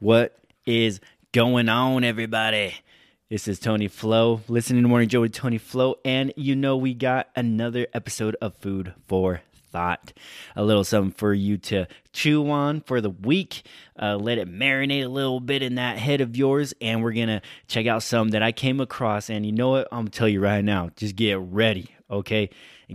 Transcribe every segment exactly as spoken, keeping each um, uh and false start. What is going on, everybody? This is Tony Flow, listening to Morning Joe with Tony Flow, and you know we got another episode of Food for Thought. A little something for you to chew on for the week. Uh, let it marinate a little bit in that head of yours, and we're going to check out some that I came across, and you know what? I'm going to tell you right now, just get ready, okay?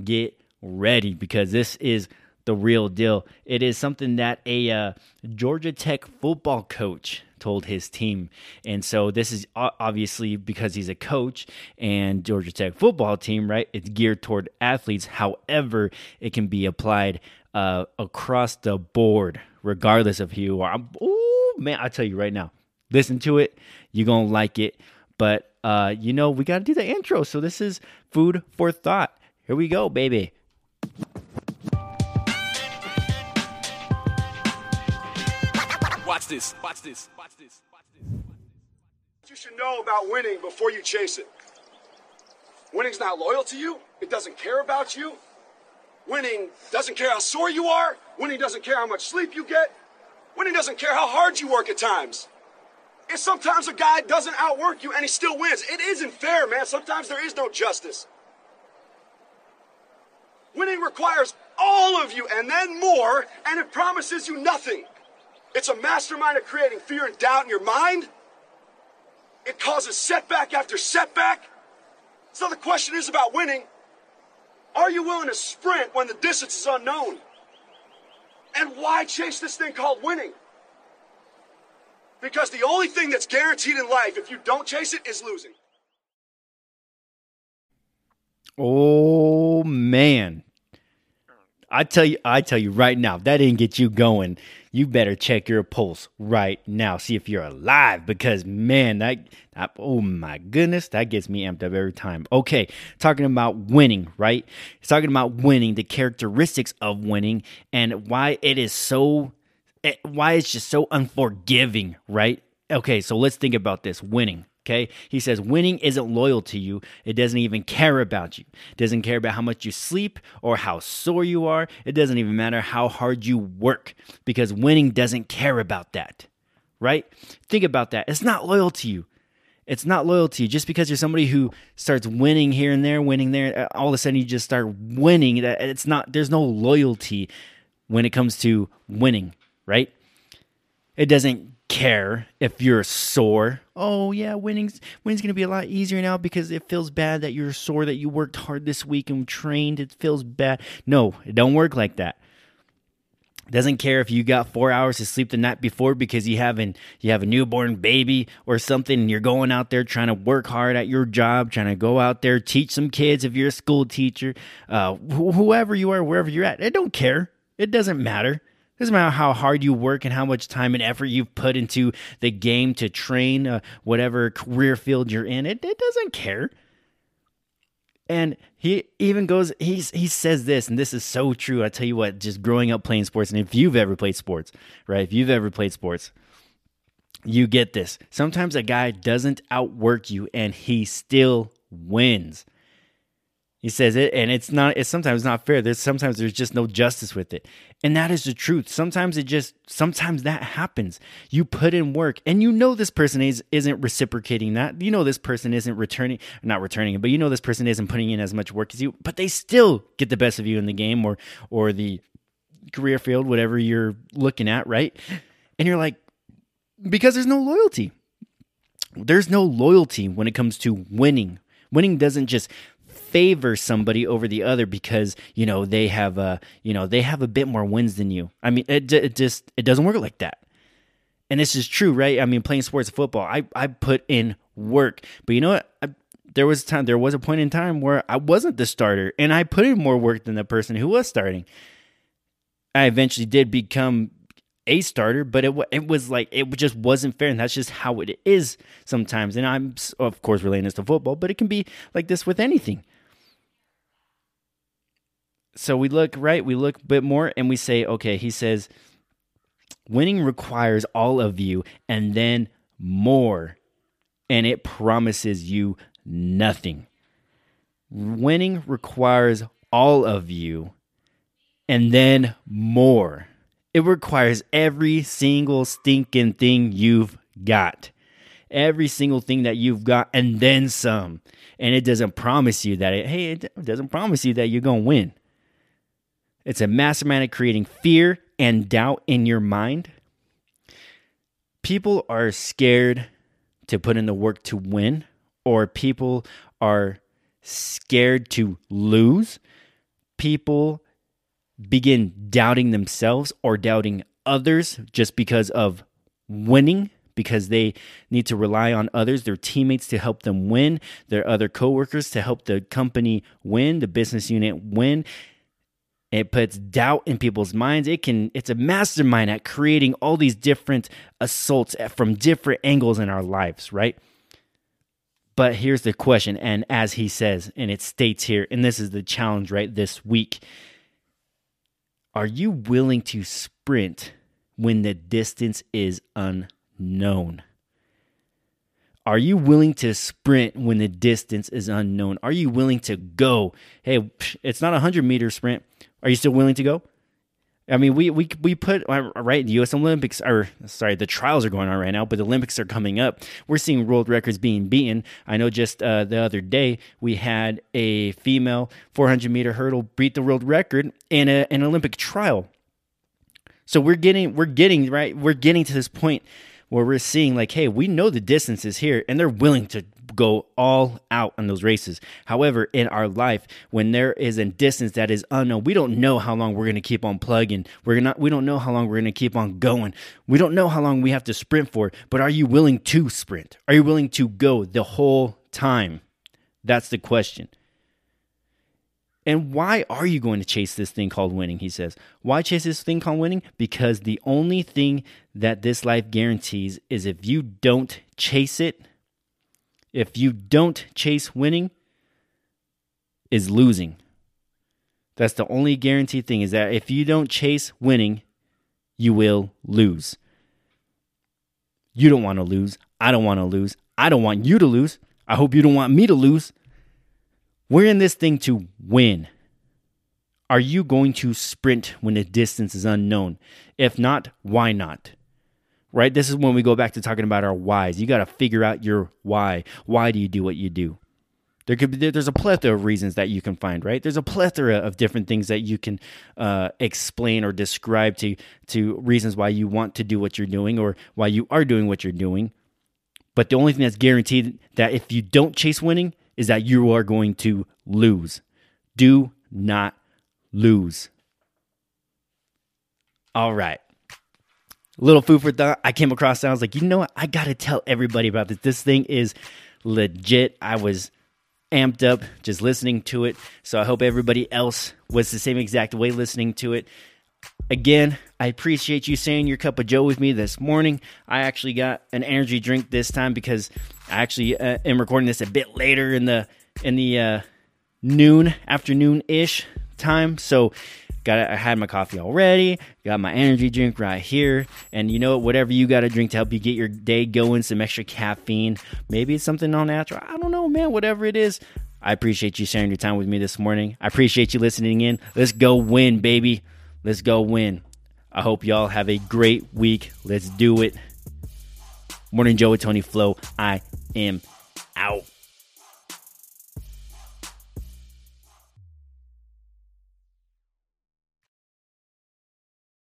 Get ready, because this is the real deal. It is something that a uh, Georgia Tech football coach told his team. And so this is obviously because he's a coach and Georgia Tech football team, right? It's geared toward athletes. However, it can be applied uh, across the board, regardless of who you are. Oh, man, I tell you right now, listen to it. You're going to like it. But, uh, you know, we got to do the intro. So this is Food for Thought. Here we go, baby. Watch this, watch this, watch this, watch this. You should know about winning before you chase it. Winning's not loyal to you. It doesn't care about you. Winning doesn't care how sore you are. Winning doesn't care how much sleep you get. Winning doesn't care how hard you work at times. And sometimes a guy doesn't outwork you and he still wins. It isn't fair, man. Sometimes there is no justice. Winning requires all of you and then more, and it promises you nothing. It's a mastermind of creating fear and doubt in your mind. It causes setback after setback. So the question is about winning. Are you willing to sprint when the distance is unknown? And why chase this thing called winning? Because the only thing that's guaranteed in life, if you don't chase it, is losing. Oh, man. I tell you, I tell you right now, if that didn't get you going, you better check your pulse right now. See if you're alive, because man, that, that oh my goodness, that gets me amped up every time. Okay, talking about winning, right? It's talking about winning, the characteristics of winning, and why it is so, why it's just so unforgiving, right? Okay, so let's think about this winning. Okay, he says winning isn't loyal to you. It doesn't even care about you. It doesn't care about how much you sleep or how sore you are. It doesn't even matter how hard you work, because winning doesn't care about that, right? Think about that. It's not loyal to you. It's not loyal to you. Just because you're somebody who starts winning here and there, winning there, all of a sudden you just start winning. It's not. There's no loyalty when it comes to winning, right? It doesn't care if you're sore. Oh yeah, winning's winning's gonna be a lot easier now because it feels bad that you're sore, that you worked hard this week and trained. It feels bad. No, it don't work like that. It doesn't care if you got four hours to sleep the night before because you have an you have a newborn baby or something, and you're going out there trying to work hard at your job, trying to go out there teach some kids if you're a school teacher, uh, wh- whoever you are, wherever you're at. It don't care. It doesn't matter. Doesn't matter how hard you work and how much time and effort you've put into the game to train uh, whatever career field you're in. It, it doesn't care. And he even goes, he's, he says this, and this is so true. I tell you what, just growing up playing sports, and if you've ever played sports, right? If you've ever played sports, you get this. Sometimes a guy doesn't outwork you and he still wins. He says it, and it's not. It's sometimes not fair. There's sometimes there's just no justice with it, and that is the truth. Sometimes it just. Sometimes that happens. You put in work, and you know this person is isn't reciprocating that. You know this person isn't returning, not returning it, but you know this person isn't putting in as much work as you. But they still get the best of you in the game or or the career field, whatever you're looking at, right? And you're like, because there's no loyalty. There's no loyalty when it comes to winning. Winning doesn't just favor somebody over the other because you know they have a you know they have a bit more wins than you. I mean, it, it just it doesn't work like that. And this is true, right? I mean, playing sports, football, I I put in work, but you know what? I, there was time, there was a point in time where I wasn't the starter, and I put in more work than the person who was starting. I eventually did become a starter, but it it was like it just wasn't fair, and that's just how it is sometimes. And I'm of course relating this to football, but it can be like this with anything. So we look right, we look a bit more, and we say, okay. He says, winning requires all of you and then more, and it promises you nothing. Winning requires all of you and then more. It requires every single stinking thing you've got. Every single thing that you've got and then some. And it doesn't promise you that. It, hey, it doesn't promise you that you're going to win. It's a mastermind at creating fear and doubt in your mind. People are scared to put in the work to win, or people are scared to lose. People begin doubting themselves or doubting others just because of winning, because they need to rely on others, their teammates to help them win, their other coworkers to help the company win, the business unit win. It puts doubt in people's minds. It can, it's a mastermind at creating all these different assaults from different angles in our lives, right? But here's the question, and as he says, and it states here, and this is the challenge, right, this week. Are you willing to sprint when the distance is unknown? Are you willing to sprint when the distance is unknown? Are you willing to go? Hey, it's not a hundred-meter sprint. Are you still willing to go? I mean, we we we put, right, the U S Olympics, or sorry, the trials are going on right now, but the Olympics are coming up. We're seeing world records being beaten. I know just uh, the other day, we had a female four hundred meter hurdle beat the world record in a, an Olympic trial. So we're getting, we're getting, right, we're getting to this point where we're seeing like, hey, we know the distance is here, and they're willing to go all out on those races. However, in our life, when there is a distance that is unknown, we don't know how long we're going to keep on plugging. We're not, we don't know how long we're going to keep on going. We don't know how long we have to sprint for, but are you willing to sprint? Are you willing to go the whole time? That's the question. And why are you going to chase this thing called winning, he says. Why chase this thing called winning? Because the only thing that this life guarantees is if you don't chase it, if you don't chase winning, is losing. That's the only guaranteed thing, is that if you don't chase winning, you will lose. You don't want to lose. I don't want to lose. I don't want you to lose. I hope you don't want me to lose. We're in this thing to win. Are you going to sprint when the distance is unknown? If not, why not? Right? This is when we go back to talking about our whys. You got to figure out your why. Why do you do what you do? There could be, there's a plethora of reasons that you can find, right? There's a plethora of different things that you can uh, explain or describe to, to reasons why you want to do what you're doing or why you are doing what you're doing. But the only thing that's guaranteed that if you don't chase winning is that you are going to lose. Do not lose. All right. Little food for thought. I came across that. I was like, you know what? I got to tell everybody about this. This thing is legit. I was amped up just listening to it. So I hope everybody else was the same exact way listening to it. Again, I appreciate you sharing your cup of Joe with me this morning. I actually got an energy drink this time because I actually uh, am recording this a bit later in the in the uh, noon, afternoon-ish time. So Got I had my coffee already, got my energy drink right here, and you know, whatever you got to drink to help you get your day going, some extra caffeine, maybe it's something non-natural, I don't know, man, whatever it is, I appreciate you sharing your time with me this morning. I appreciate you listening in. Let's go win, baby. Let's go win. I hope y'all have a great week. Let's do it. Morning Joe with Tony Flow. I am